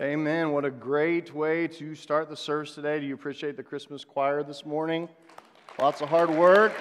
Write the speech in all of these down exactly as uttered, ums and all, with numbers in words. Amen. What a great way to start the service today. Do you appreciate the Christmas choir this morning? Lots of hard work.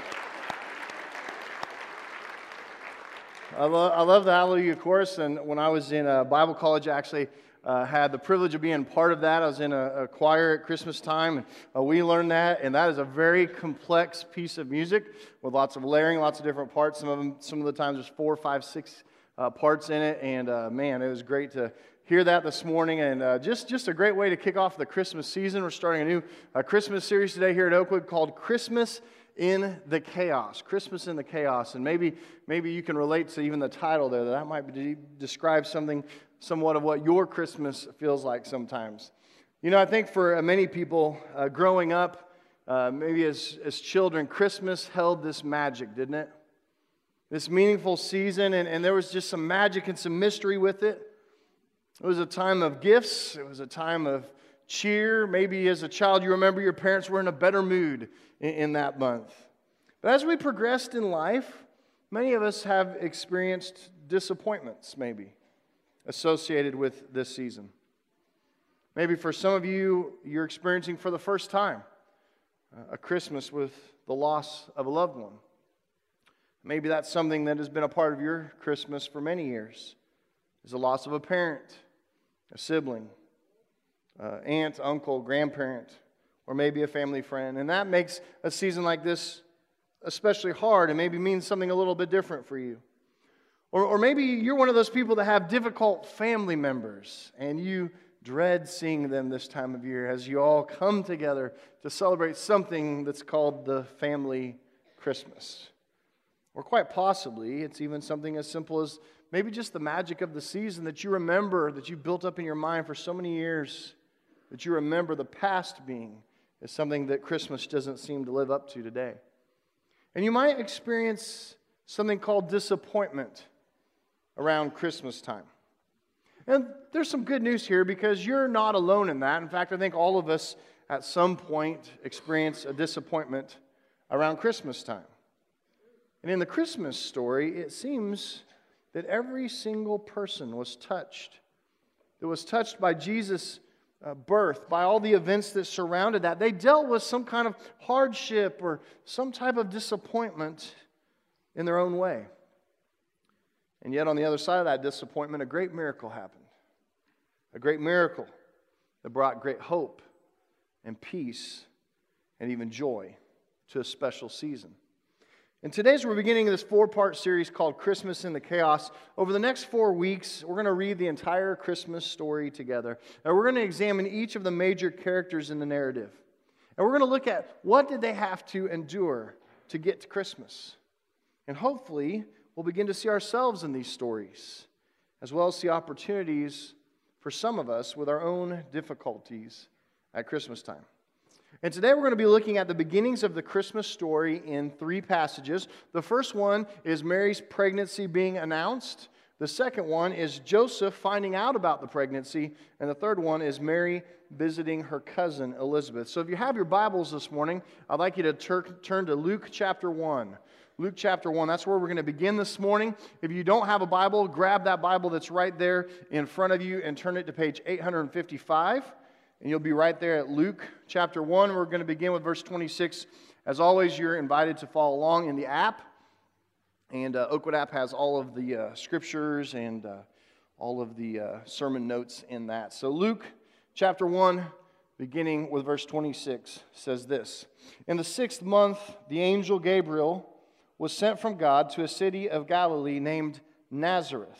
I, lo- I love the Hallelujah Chorus, and when I was in uh, Bible college, I actually uh, had the privilege of being part of that. I was in a, a choir at Christmas time, and uh, we learned that, and that is a very complex piece of music with lots of layering, lots of different parts. Some of them, some of the times there's four, five, six uh, parts in it, and uh, man, it was great to hear that this morning, and uh, just, just a great way to kick off the Christmas season. We're starting a new uh, Christmas series today here at Oakwood called Christmas in the Chaos. Christmas in the Chaos, and maybe maybe you can relate to even the title there. That might be, describe something, somewhat of what your Christmas feels like sometimes. You know, I think for many people uh, growing up, uh, maybe as, as children, Christmas held this magic, didn't it? This meaningful season, and, and there was just some magic and some mystery with it. It was a time of gifts. It was a time of cheer. Maybe as a child, you remember your parents were in a better mood in, in that month. But as we progressed in life, many of us have experienced disappointments, maybe, associated with this season. Maybe for some of you, you're experiencing for the first time a Christmas with the loss of a loved one. Maybe that's something that has been a part of your Christmas for many years. It's the loss of a parent, a sibling, uh, aunt, uncle, grandparent, or maybe a family friend. And that makes a season like this especially hard and maybe means something a little bit different for you. Or, or maybe you're one of those people that have difficult family members and you dread seeing them this time of year as you all come together to celebrate something that's called the family Christmas. Or quite possibly, it's even something as simple as maybe just the magic of the season that you remember, that you built up in your mind for so many years, that you remember the past being, is something that Christmas doesn't seem to live up to today. And you might experience something called disappointment around Christmas time. And there's some good news here because you're not alone in that. In fact, I think all of us at some point experience a disappointment around Christmas time. And in the Christmas story, it seems that every single person was touched. That was touched by Jesus' birth, by all the events that surrounded that. They dealt with some kind of hardship or some type of disappointment in their own way. And yet on the other side of that disappointment, a great miracle happened. A great miracle that brought great hope and peace and even joy to a special season. And today's we're beginning this four-part series called Christmas in the Chaos. Over the next four weeks, we're going to read the entire Christmas story together. And we're going to examine each of the major characters in the narrative. And we're going to look at what did they have to endure to get to Christmas. And hopefully, we'll begin to see ourselves in these stories, as well as see opportunities for some of us with our own difficulties at Christmas time. And today we're going to be looking at the beginnings of the Christmas story in three passages. The first one is Mary's pregnancy being announced. The second one is Joseph finding out about the pregnancy. And the third one is Mary visiting her cousin Elizabeth. So if you have your Bibles this morning, I'd like you to tur- turn to Luke chapter one. Luke chapter one, that's where we're going to begin this morning. If you don't have a Bible, grab that Bible that's right there in front of you and turn it to page eight fifty-five. And you'll be right there at Luke chapter one. We're going to begin with verse twenty-six. As always, you're invited to follow along in the app. And uh, Oakwood app has all of the uh, scriptures and uh, all of the uh, sermon notes in that. So Luke chapter one, beginning with verse twenty-six, says this. In the sixth month, the angel Gabriel was sent from God to a city of Galilee named Nazareth,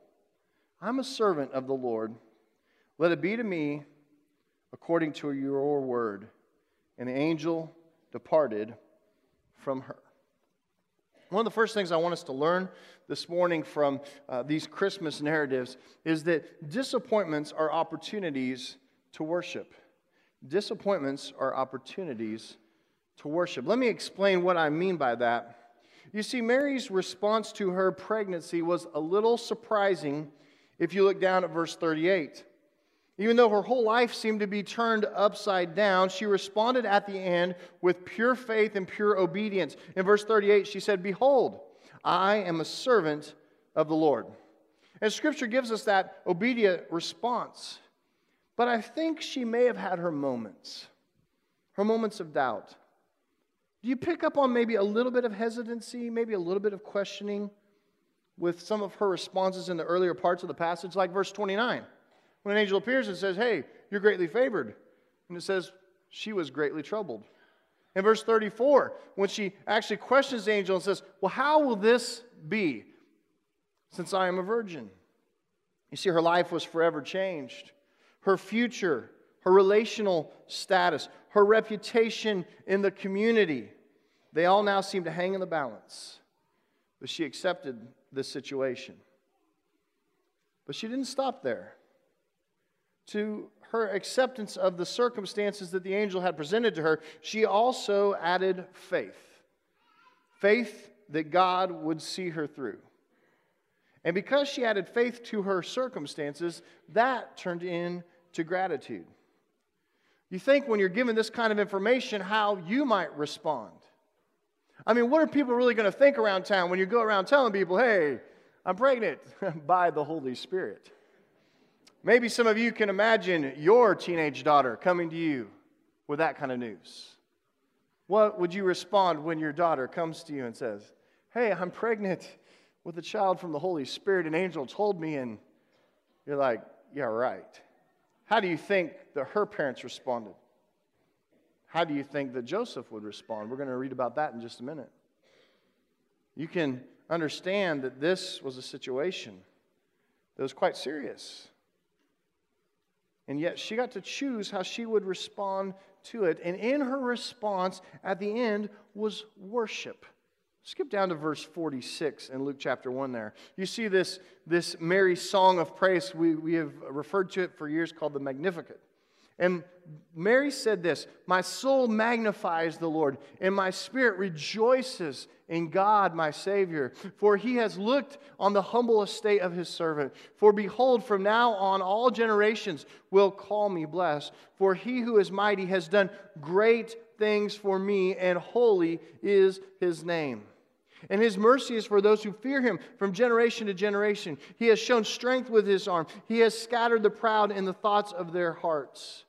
I'm a servant of the Lord. Let it be to me according to your word. And the angel departed from her. One of the first things I want us to learn this morning from uh, these Christmas narratives is that disappointments are opportunities to worship. Disappointments are opportunities to worship. Let me explain what I mean by that. You see, Mary's response to her pregnancy was a little surprising if you look down at verse thirty-eight. Even though her whole life seemed to be turned upside down, she responded at the end with pure faith and pure obedience. In verse thirty-eight, she said, Behold, I am a servant of the Lord. And Scripture gives us that obedient response. But I think she may have had her moments, her moments of doubt. Do you pick up on maybe a little bit of hesitancy, maybe a little bit of questioning with some of her responses in the earlier parts of the passage, like verse twenty-nine? When an angel appears and says, hey, you're greatly favored. And it says, she was greatly troubled. In verse thirty-four, when she actually questions the angel and says, well, how will this be since I am a virgin? You see, her life was forever changed. Her future, her relational status, her reputation in the community, they all now seem to hang in the balance. But she accepted this situation. But she didn't stop there. To her acceptance of the circumstances that the angel had presented to her, she also added faith. Faith that God would see her through. And because she added faith to her circumstances, that turned into gratitude. You think when you're given this kind of information how you might respond. I mean, what are people really going to think around town when you go around telling people, hey, I'm pregnant by the Holy Spirit? Maybe some of you can imagine your teenage daughter coming to you with that kind of news. What would you respond when your daughter comes to you and says, hey, I'm pregnant with a child from the Holy Spirit, an angel told me, and you're like, yeah, right. How do you think that her parents responded? How do you think that Joseph would respond? We're going to read about that in just a minute. You can understand that this was a situation that was quite serious. And yet she got to choose how she would respond to it. And in her response at the end was worship. Skip down to verse forty-six in Luke chapter one there. You see this, this Mary's song of praise. We, we have referred to it for years called the Magnificat. And Mary said this, My soul magnifies the Lord, and my spirit rejoices in God my Savior. For he has looked on the humble estate of his servant. For behold, from now on all generations will call me blessed. For he who is mighty has done great things for me, and holy is his name. And his mercy is for those who fear him from generation to generation. He has shown strength with his arm. He has scattered the proud in the thoughts of their hearts.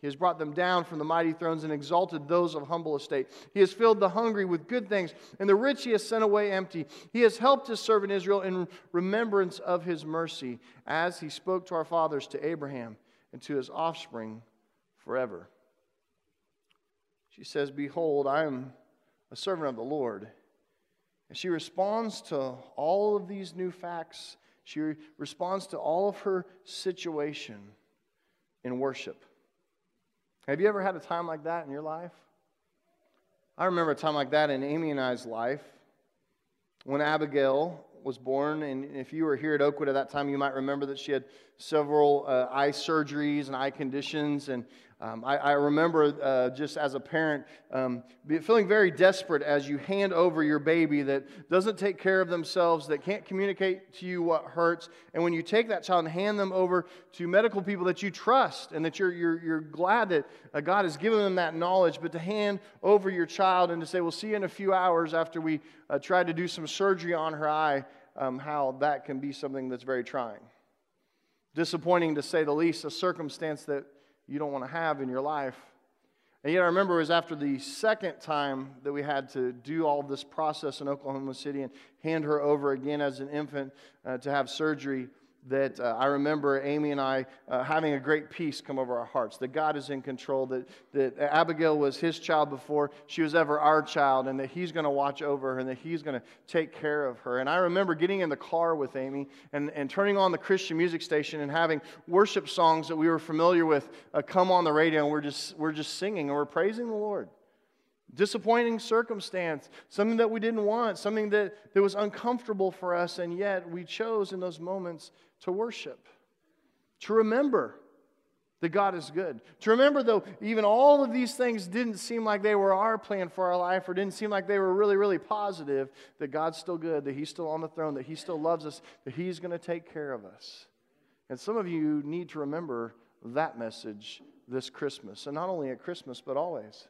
He has brought them down from the mighty thrones and exalted those of humble estate. He has filled the hungry with good things, and the rich he has sent away empty. He has helped his servant Israel in remembrance of his mercy, as he spoke to our fathers, to Abraham, and to his offspring forever. She says, Behold, I am a servant of the Lord. And she responds to all of these new facts. She re- responds to all of her situation in worship. Have you ever had a time like that in your life? I remember a time like that in Amy and I's life when Abigail was born. And if you were here at Oakwood at that time, you might remember that she had several uh, eye surgeries and eye conditions. And um, I, I remember uh, just as a parent um, feeling very desperate as you hand over your baby that doesn't take care of themselves, that can't communicate to you what hurts. And when you take that child and hand them over to medical people that you trust and that you're, you're, you're glad that uh, God has given them that knowledge, but to hand over your child and to say, we'll see you in a few hours after we uh, tried to do some surgery on her eye, um, how that can be something that's very trying. Disappointing, to say the least, a circumstance that you don't want to have in your life. And yet I remember it was after the second time that we had to do all this process in Oklahoma City and hand her over again as an infant uh, to have surgery, that uh, I remember Amy and I uh, having a great peace come over our hearts, that God is in control, that, that Abigail was his child before she was ever our child, and that he's going to watch over her, and that he's going to take care of her. And I remember getting in the car with Amy and, and turning on the Christian music station and having worship songs that we were familiar with uh, come on the radio, and we're just, we're just singing, and we're praising the Lord. Disappointing circumstance, something that we didn't want, something that, that was uncomfortable for us, and yet we chose in those moments to worship, to remember that God is good. To remember, though, even all of these things didn't seem like they were our plan for our life, or didn't seem like they were really, really positive, that God's still good, that he's still on the throne, that he still loves us, that he's going to take care of us. And some of you need to remember that message this Christmas, and not only at Christmas, but always.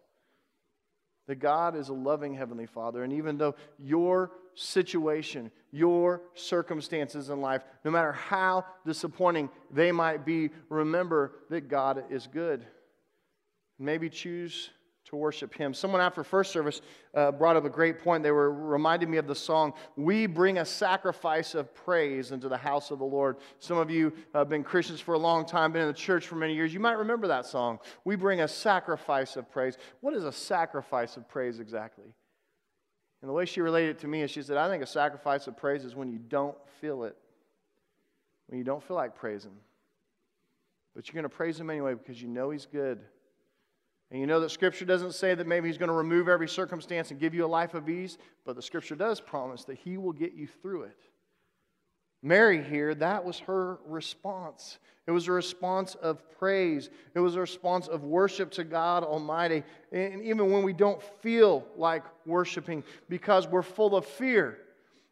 That God is a loving Heavenly Father, and even though your situation, your circumstances in life, no matter how disappointing they might be, remember that God is good. Maybe choose to worship Him. Someone after first service uh, brought up a great point. They were reminding me of the song, "We Bring a Sacrifice of Praise into the House of the Lord." Some of you have been Christians for a long time, been in the church for many years. You might remember that song, "We Bring a Sacrifice of Praise." What is a sacrifice of praise exactly? And the way she related it to me is she said, I think a sacrifice of praise is when you don't feel it, when you don't feel like praising. But you're going to praise Him anyway because you know He's good. And you know that Scripture doesn't say that maybe He's going to remove every circumstance and give you a life of ease, but the Scripture does promise that He will get you through it. Mary here, that was her response. It was a response of praise. It was a response of worship to God Almighty. And even when we don't feel like worshiping, because we're full of fear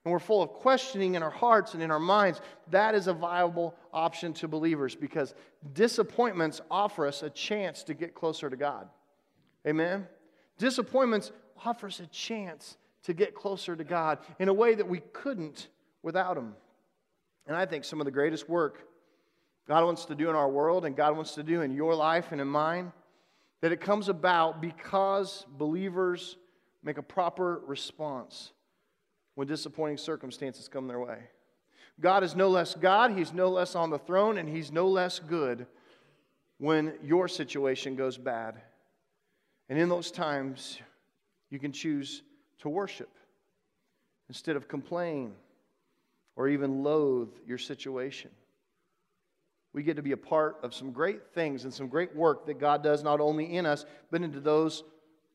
and we're full of questioning in our hearts and in our minds, that is a viable option to believers, because disappointments offer us a chance to get closer to God. Amen? Disappointments offer us a chance to get closer to God in a way that we couldn't without Him. And I think some of the greatest work God wants to do in our world, and God wants to do in your life and in mine, that it comes about because believers make a proper response when disappointing circumstances come their way. God is no less God, He's no less on the throne, and He's no less good when your situation goes bad. And in those times, you can choose to worship instead of complain or even loathe your situation. We get to be a part of some great things and some great work that God does, not only in us, but into those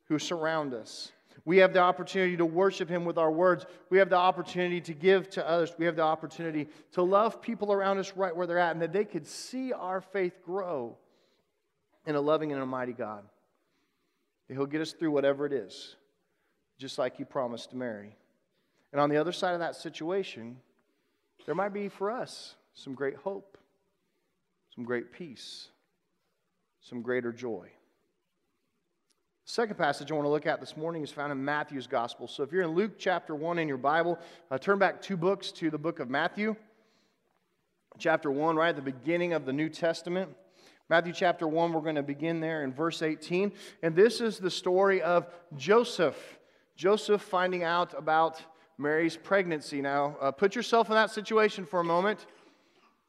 who surround us. We have the opportunity to worship Him with our words. We have the opportunity to give to others. We have the opportunity to love people around us right where they're at, and that they could see our faith grow in a loving and a mighty God. That He'll get us through whatever it is, just like He promised to Mary. And on the other side of that situation, there might be for us some great hope, some great peace, some greater joy. The second passage I want to look at this morning is found in Matthew's Gospel. So if you're in Luke chapter one in your Bible, uh, turn back two books to the book of Matthew. Chapter one, right at the beginning of the New Testament. Matthew chapter one, we're going to begin there in verse eighteen. And this is the story of Joseph. Joseph finding out about Mary's pregnancy. Now, uh, put yourself in that situation for a moment.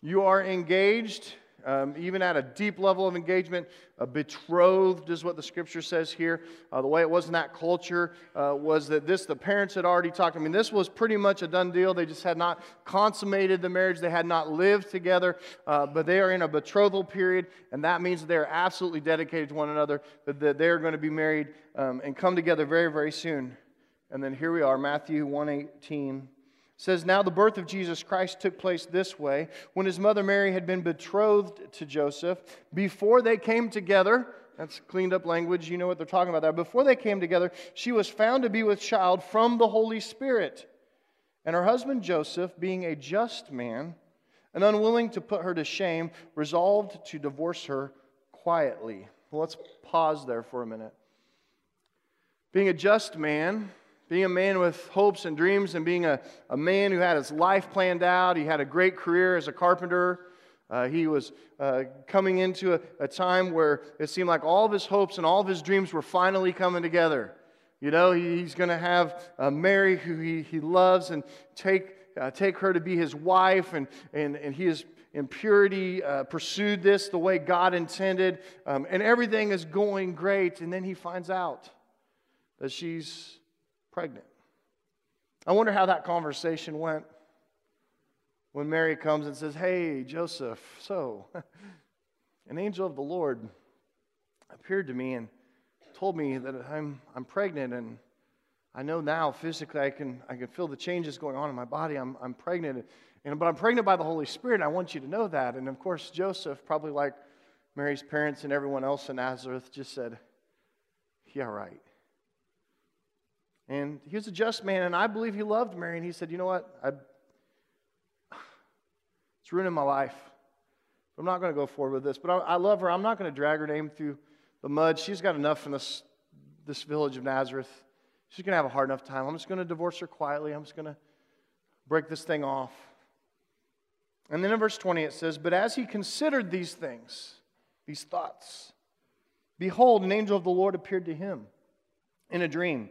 You are engaged. Um, even at a deep level of engagement, uh, betrothed is what the Scripture says here. Uh, the way it was in that culture uh, was that this, the parents had already talked. I mean, this was pretty much a done deal. They just had not consummated the marriage. They had not lived together, uh, but they are in a betrothal period, and that means they're absolutely dedicated to one another, that, that they're going to be married um, and come together very, very soon. And then here we are, Matthew one eighteen. It says, "Now the birth of Jesus Christ took place this way. When His mother Mary had been betrothed to Joseph, before they came together," that's cleaned up language, you know what they're talking about there, "before they came together, she was found to be with child from the Holy Spirit. And her husband Joseph, being a just man, and unwilling to put her to shame, resolved to divorce her quietly." Well, let's pause there for a minute. Being a just man, being a man with hopes and dreams and being a, a man who had his life planned out. He had a great career as a carpenter. Uh, he was uh, coming into a, a time where it seemed like all of his hopes and all of his dreams were finally coming together. You know, he, he's going to have uh, Mary, who he, he loves, and take uh, take her to be his wife, and and, and he is in purity, uh, pursued this the way God intended, um, and everything is going great. And then he finds out that she's pregnant. I wonder how that conversation went when Mary comes and says, "Hey, Joseph, so an angel of the Lord appeared to me and told me that I'm I'm pregnant, and I know now physically I can I can feel the changes going on in my body. I'm I'm pregnant, and but I'm pregnant by the Holy Spirit. And I want you to know that." And of course, Joseph, probably like Mary's parents and everyone else in Nazareth, just said, "Yeah, right." And he was a just man, and I believe he loved Mary. And he said, "You know what? I It's ruining my life. I'm not going to go forward with this, but I, I love her. I'm not going to drag her name through the mud. She's got enough in this this village of Nazareth. She's going to have a hard enough time. I'm just going to divorce her quietly. I'm just going to break this thing off." And then in verse twenty it says, "But as he considered these things, these thoughts, behold, an angel of the Lord appeared to him in a dream,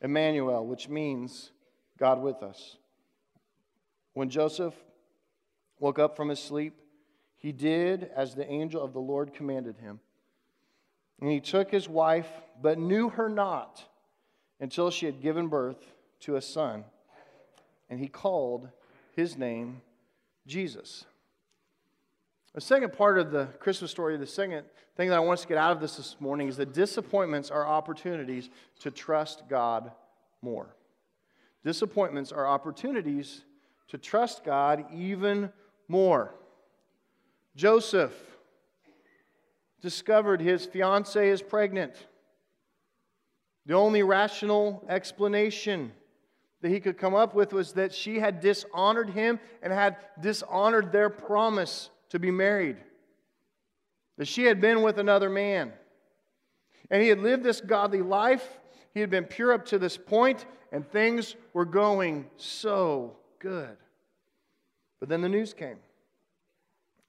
Emmanuel,' which means God with us. When Joseph woke up from his sleep, he did as the angel of the Lord commanded him. And he took his wife, but knew her not until she had given birth to a son. And he called his name Jesus." The second part of the Christmas story, the second thing that I want us to get out of this this morning is that disappointments are opportunities to trust God more. Disappointments are opportunities to trust God even more. Joseph discovered his fiancée is pregnant. The only rational explanation that he could come up with was that she had dishonored him and had dishonored their promise to be married. That she had been with another man. And he had lived this godly life. He had been pure up to this point, and things were going so good. But then the news came.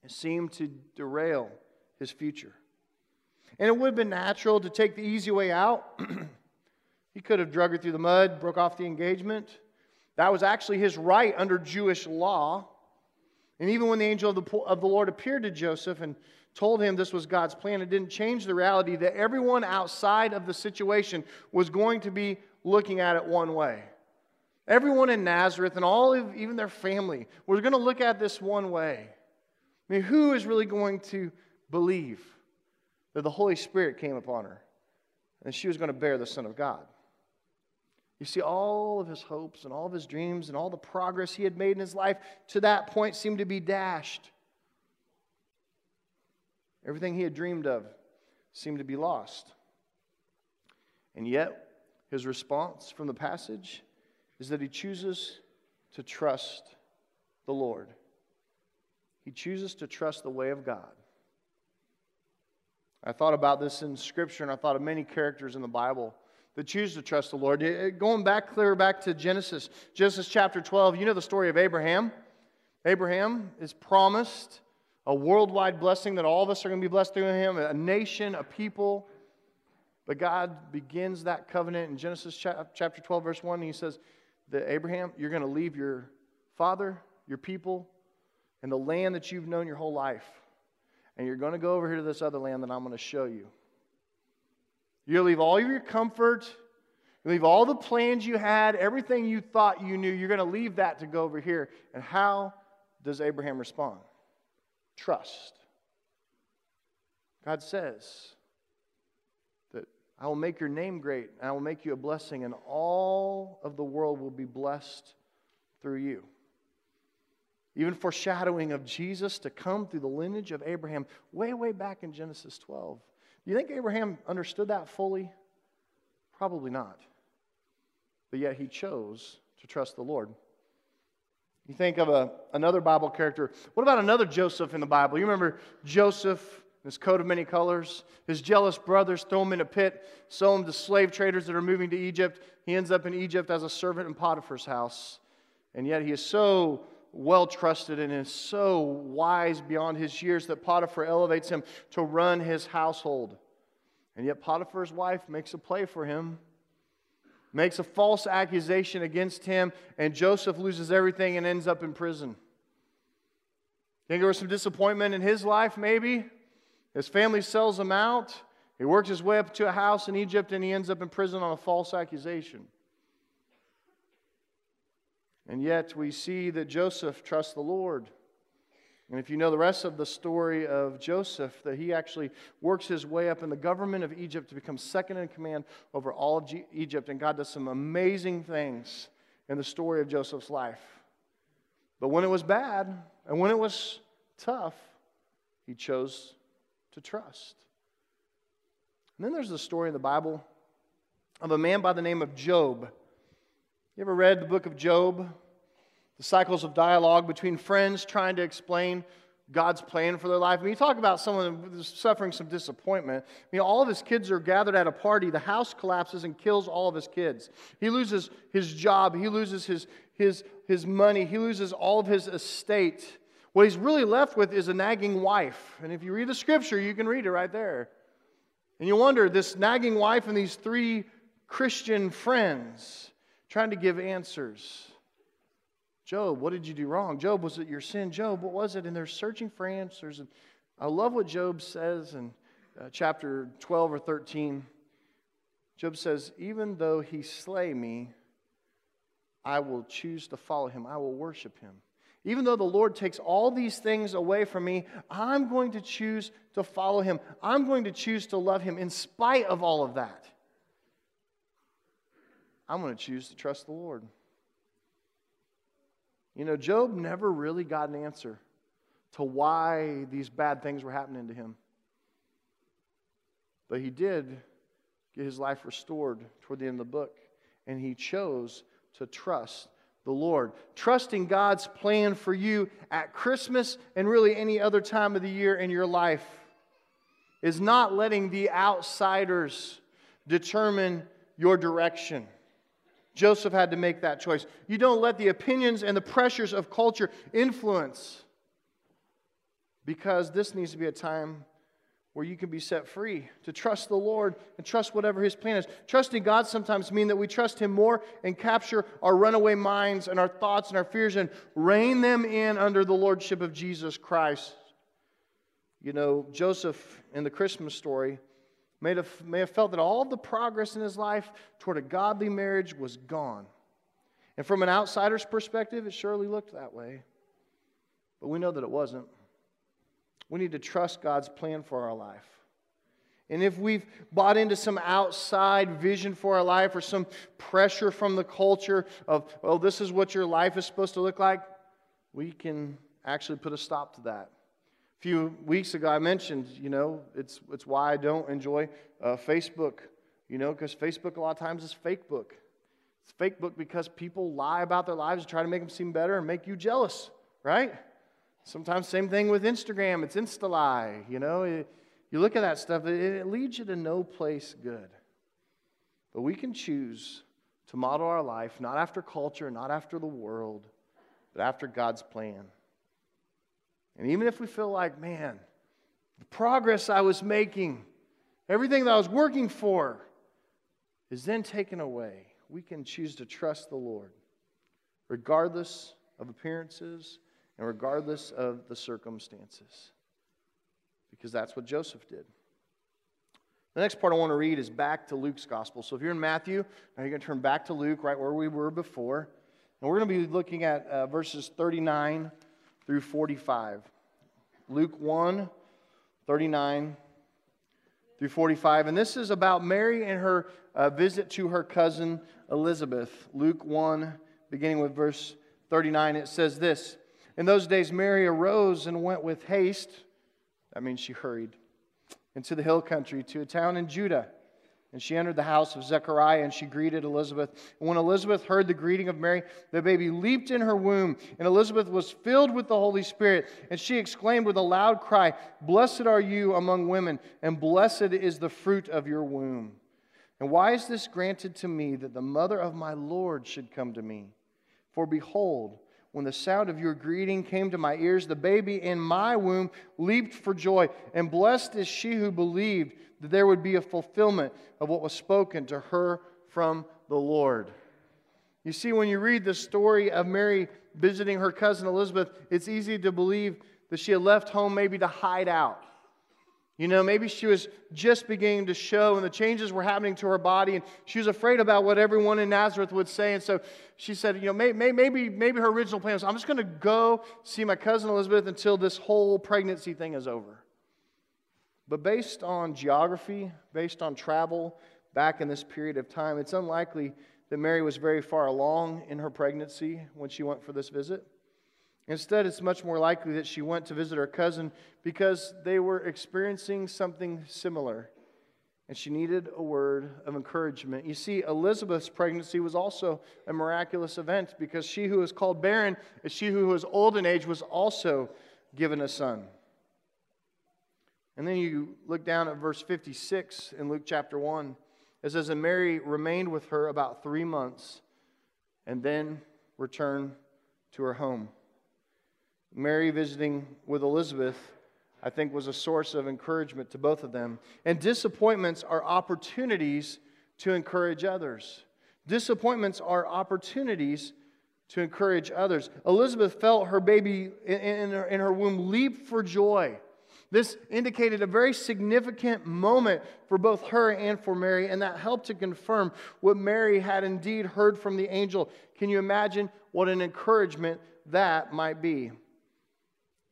It seemed to derail his future. And it would have been natural to take the easy way out. He could have dragged her through the mud, broke off the engagement. That was actually his right under Jewish law. And even when the angel of the, of the Lord appeared to Joseph and told him this was God's plan, it didn't change the reality that everyone outside of the situation was going to be looking at it one way. Everyone in Nazareth and all of even their family was going to look at this one way. I mean, who is really going to believe that the Holy Spirit came upon her and she was going to bear the Son of God? You see, all of his hopes and all of his dreams and all the progress he had made in his life to that point seemed to be dashed. Everything he had dreamed of seemed to be lost. And yet, his response from the passage is that he chooses to trust the Lord. He chooses to trust the way of God. I thought about this in Scripture, and I thought of many characters in the Bible that choose to trust the Lord. It, going back, clear back to Genesis, Genesis chapter twelve, you know the story of Abraham. Abraham is promised a worldwide blessing that all of us are going to be blessed through him, a nation, a people. But God begins that covenant in Genesis chapter twelve, verse one, and he says that Abraham, you're going to leave your father, your people, and the land that you've known your whole life. And you're going to go over here to this other land that I'm going to show you. You'll leave all of your comfort. You'll leave all the plans you had. Everything you thought you knew. You're going to leave that to go over here. And how does Abraham respond? Trust. God says that I will make your name great, and I will make you a blessing, and all of the world will be blessed through you. Even foreshadowing of Jesus to come through the lineage of Abraham, way, way back in Genesis twelve. Do you think Abraham understood that fully? Probably not. But yet he chose to trust the Lord. You think of a, another Bible character. What about another Joseph in the Bible? You remember Joseph, his coat of many colors. His jealous brothers throw him in a pit, sell him to slave traders that are moving to Egypt. He ends up in Egypt as a servant in Potiphar's house. And yet he is so well trusted and is so wise beyond his years that Potiphar elevates him to run his household. And yet Potiphar's wife makes a play for him, makes a false accusation against him, and Joseph loses everything and ends up in prison. Think there was some disappointment in his life, maybe? His family sells him out. He works his way up to a house in Egypt, and he ends up in prison on a false accusation. And yet we see that Joseph trusts the Lord. And if you know the rest of the story of Joseph, that he actually works his way up in the government of Egypt to become second in command over all of Egypt. And God does some amazing things in the story of Joseph's life. But when it was bad and when it was tough, he chose to trust. And then there's the story in the Bible of a man by the name of Job. You ever read the book of Job? The cycles of dialogue between friends trying to explain God's plan for their life. I mean, you talk about someone who's suffering some disappointment. I mean, all of his kids are gathered at a party. The house collapses and kills all of his kids. He loses his job. He loses his, his, his money. He loses all of his estate. What he's really left with is a nagging wife. And if you read the scripture, you can read it right there. And you wonder, this nagging wife and these three Christian friends trying to give answers. Job, what did you do wrong? Job, was it your sin? Job, what was it? And they're searching for answers. And I love what Job says in uh, chapter twelve or thirteen. Job says, even though he slay me, I will choose to follow him. I will worship him. Even though the Lord takes all these things away from me, I'm going to choose to follow him. I'm going to choose to love him in spite of all of that. I'm going to choose to trust the Lord. You know, Job never really got an answer to why these bad things were happening to him. But he did get his life restored toward the end of the book, and he chose to trust the Lord. Trusting God's plan for you at Christmas and really any other time of the year in your life is not letting the outsiders determine your direction. Joseph had to make that choice. You don't let the opinions and the pressures of culture influence, because this needs to be a time where you can be set free to trust the Lord and trust whatever His plan is. Trusting God sometimes means that we trust Him more and capture our runaway minds and our thoughts and our fears and rein them in under the Lordship of Jesus Christ. You know, Joseph in the Christmas story May have, may have felt that all the progress in his life toward a godly marriage was gone. And from an outsider's perspective, it surely looked that way. But we know that it wasn't. We need to trust God's plan for our life. And if we've bought into some outside vision for our life or some pressure from the culture of, oh, this is what your life is supposed to look like, we can actually put a stop to that. A few weeks ago, I mentioned, you know, it's it's why I don't enjoy uh, Facebook, you know, because Facebook a lot of times is fake book. It's fake book because people lie about their lives and try to make them seem better and make you jealous, right? Sometimes same thing with Instagram. It's insta-lie, you know. It, you look at that stuff, it, it leads you to no place good. But we can choose to model our life, not after culture, not after the world, but after God's plan. And even if we feel like, man, the progress I was making, everything that I was working for is then taken away, we can choose to trust the Lord regardless of appearances and regardless of the circumstances, because that's what Joseph did. The next part I want to read is back to Luke's gospel. So if you're in Matthew, now you're going to turn back to Luke, right where we were before. And we're going to be looking at uh, verses thirty-nine through forty-five. Luke one, thirty-nine through forty-five. And this is about Mary and her uh, visit to her cousin Elizabeth. Luke one, beginning with verse thirty-nine, it says this. In those days Mary arose and went with haste, that means she hurried, into the hill country to a town in Judah. And she entered the house of Zechariah, and she greeted Elizabeth. And when Elizabeth heard the greeting of Mary, the baby leaped in her womb, and Elizabeth was filled with the Holy Spirit. And she exclaimed with a loud cry, "Blessed are you among women, and blessed is the fruit of your womb. And why is this granted to me, that the mother of my Lord should come to me? For behold, when the sound of your greeting came to my ears, the baby in my womb leaped for joy. And blessed is she who believed that there would be a fulfillment of what was spoken to her from the Lord." You see, when you read the story of Mary visiting her cousin Elizabeth, it's easy to believe that she had left home maybe to hide out. You know, maybe she was just beginning to show and the changes were happening to her body and she was afraid about what everyone in Nazareth would say. And so she said, you know, maybe maybe, maybe her original plan was, I'm just going to go see my cousin Elizabeth until this whole pregnancy thing is over. But based on geography, based on travel back in this period of time, it's unlikely that Mary was very far along in her pregnancy when she went for this visit. Instead, it's much more likely that she went to visit her cousin because they were experiencing something similar, and she needed a word of encouragement. You see, Elizabeth's pregnancy was also a miraculous event because she who was called barren, and she who was old in age, was also given a son. And then you look down at verse fifty-six in Luke chapter one. It says, "And Mary remained with her about three months and then returned to her home." Mary visiting with Elizabeth, I think, was a source of encouragement to both of them. And disappointments are opportunities to encourage others. Disappointments are opportunities to encourage others. Elizabeth felt her baby in her, in her womb leap for joy. This indicated a very significant moment for both her and for Mary, and that helped to confirm what Mary had indeed heard from the angel. Can you imagine what an encouragement that might be?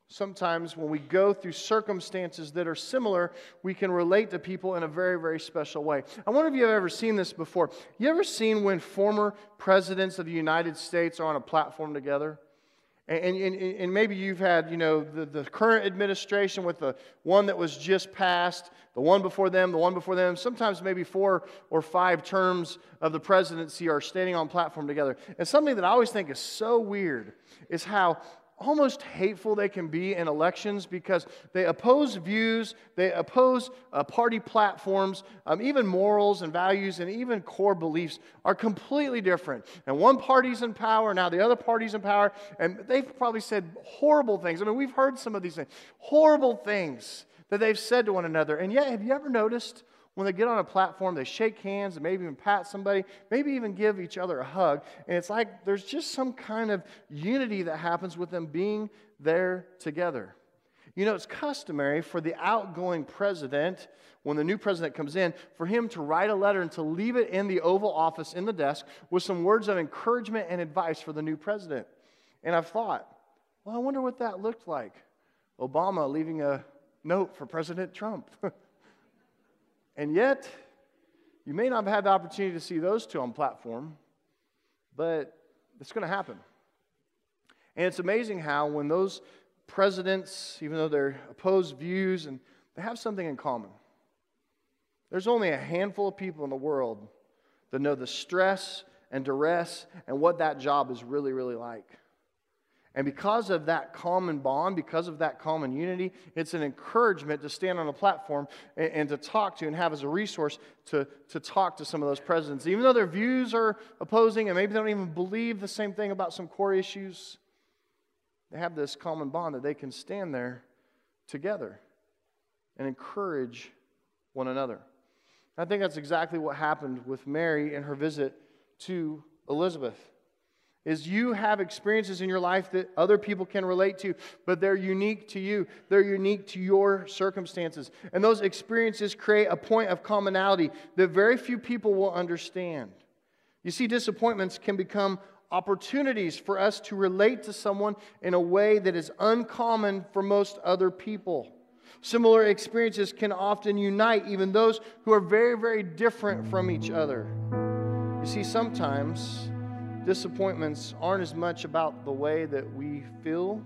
Sometimes when we go through circumstances that are similar, we can relate to people in a very, very special way. I wonder if you've ever seen this before. You ever seen when former presidents of the United States are on a platform together? And, and, and maybe you've had, you know, the, the current administration with the one that was just passed, the one before them, the one before them. Sometimes maybe four or five terms of the presidency are standing on platform together. And something that I always think is so weird is how almost hateful they can be in elections because they oppose views, they oppose uh, party platforms, um, even morals and values and even core beliefs are completely different. And one party's in power, now the other party's in power, and they've probably said horrible things. I mean, we've heard some of these things, horrible things that they've said to one another. And yet, have you ever noticed when they get on a platform, they shake hands and maybe even pat somebody, maybe even give each other a hug. And it's like there's just some kind of unity that happens with them being there together. You know, it's customary for the outgoing president, when the new president comes in, for him to write a letter and to leave it in the Oval Office in the desk with some words of encouragement and advice for the new president. And I've thought, well, I wonder what that looked like. Obama leaving a note for President Trump. And yet, you may not have had the opportunity to see those two on platform, but it's going to happen. And it's amazing how when those presidents, even though they're opposed views, and they have something in common. There's only a handful of people in the world that know the stress and duress and what that job is really, really like. And because of that common bond, because of that common unity, it's an encouragement to stand on a platform and, and to talk to and have as a resource to, to talk to some of those presidents. Even though their views are opposing and maybe they don't even believe the same thing about some core issues, they have this common bond that they can stand there together and encourage one another. I think that's exactly what happened with Mary in her visit to Elizabeth. Is you have experiences in your life that other people can relate to, but they're unique to you. They're unique to your circumstances. And those experiences create a point of commonality that very few people will understand. You see, disappointments can become opportunities for us to relate to someone in a way that is uncommon for most other people. Similar experiences can often unite even those who are very, very different from each other. You see, sometimes disappointments aren't as much about the way that we feel.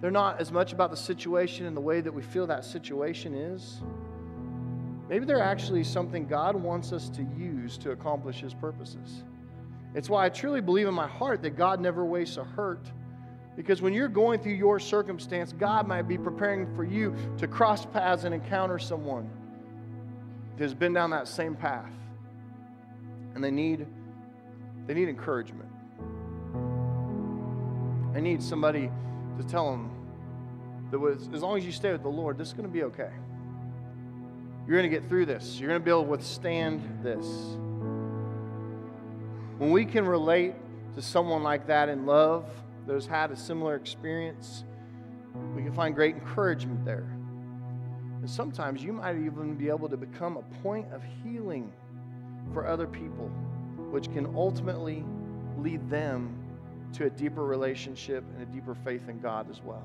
They're not as much about the situation and the way that we feel that situation is. Maybe they're actually something God wants us to use to accomplish His purposes. It's why I truly believe in my heart that God never wastes a hurt. Because when you're going through your circumstance, God might be preparing for you to cross paths and encounter someone that has been down that same path. And they need, they need encouragement. They need somebody to tell them that as long as you stay with the Lord, this is going to be okay. You're going to get through this. You're going to be able to withstand this. When we can relate to someone like that in love, that has had a similar experience, we can find great encouragement there. And sometimes you might even be able to become a point of healing for other people, which can ultimately lead them to a deeper relationship and a deeper faith in God as well.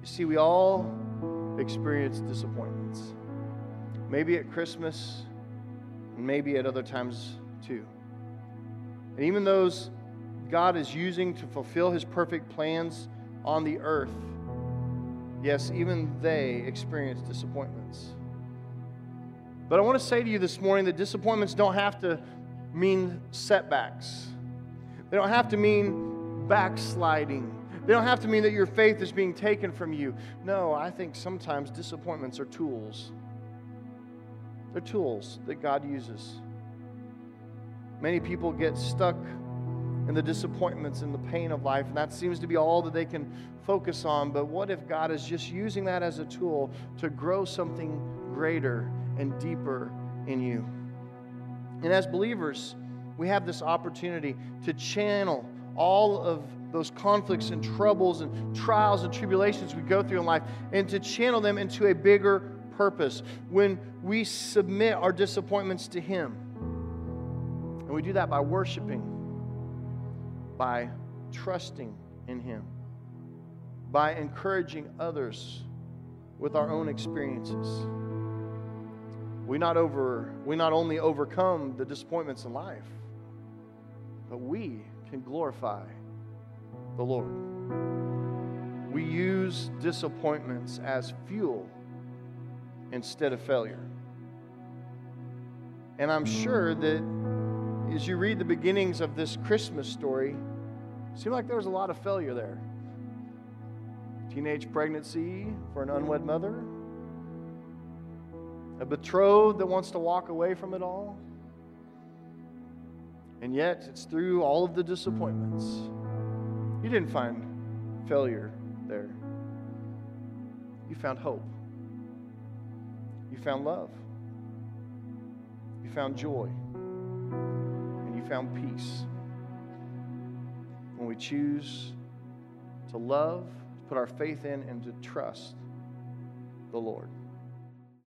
You see, we all experience disappointments. Maybe at Christmas, maybe at other times too. And even those God is using to fulfill His perfect plans on the earth, yes, even they experience disappointments. But I want to say to you this morning that disappointments don't have to mean setbacks. They don't have to mean backsliding. They don't have to mean that your faith is being taken from you. No, I think sometimes disappointments are tools. They're tools that God uses. Many people get stuck in the disappointments and the pain of life, and that seems to be all that they can focus on. But what if God is just using that as a tool to grow something greater and deeper in you? And as believers, we have this opportunity to channel all of those conflicts and troubles and trials and tribulations we go through in life, and to channel them into a bigger purpose when we submit our disappointments to Him. And we do that by worshiping, by trusting in Him, by encouraging others with our own experiences. We not over, we not only overcome the disappointments in life, but we can glorify the Lord. We use disappointments as fuel instead of failure. And I'm sure that as you read the beginnings of this Christmas story, it seemed like there was a lot of failure there. Teenage pregnancy for an unwed mother, a betrothed that wants to walk away from it all. And yet, it's through all of the disappointments. You didn't find failure there. You found hope. You found love. You found joy. And you found peace. When we choose to love, to put our faith in, and to trust the Lord.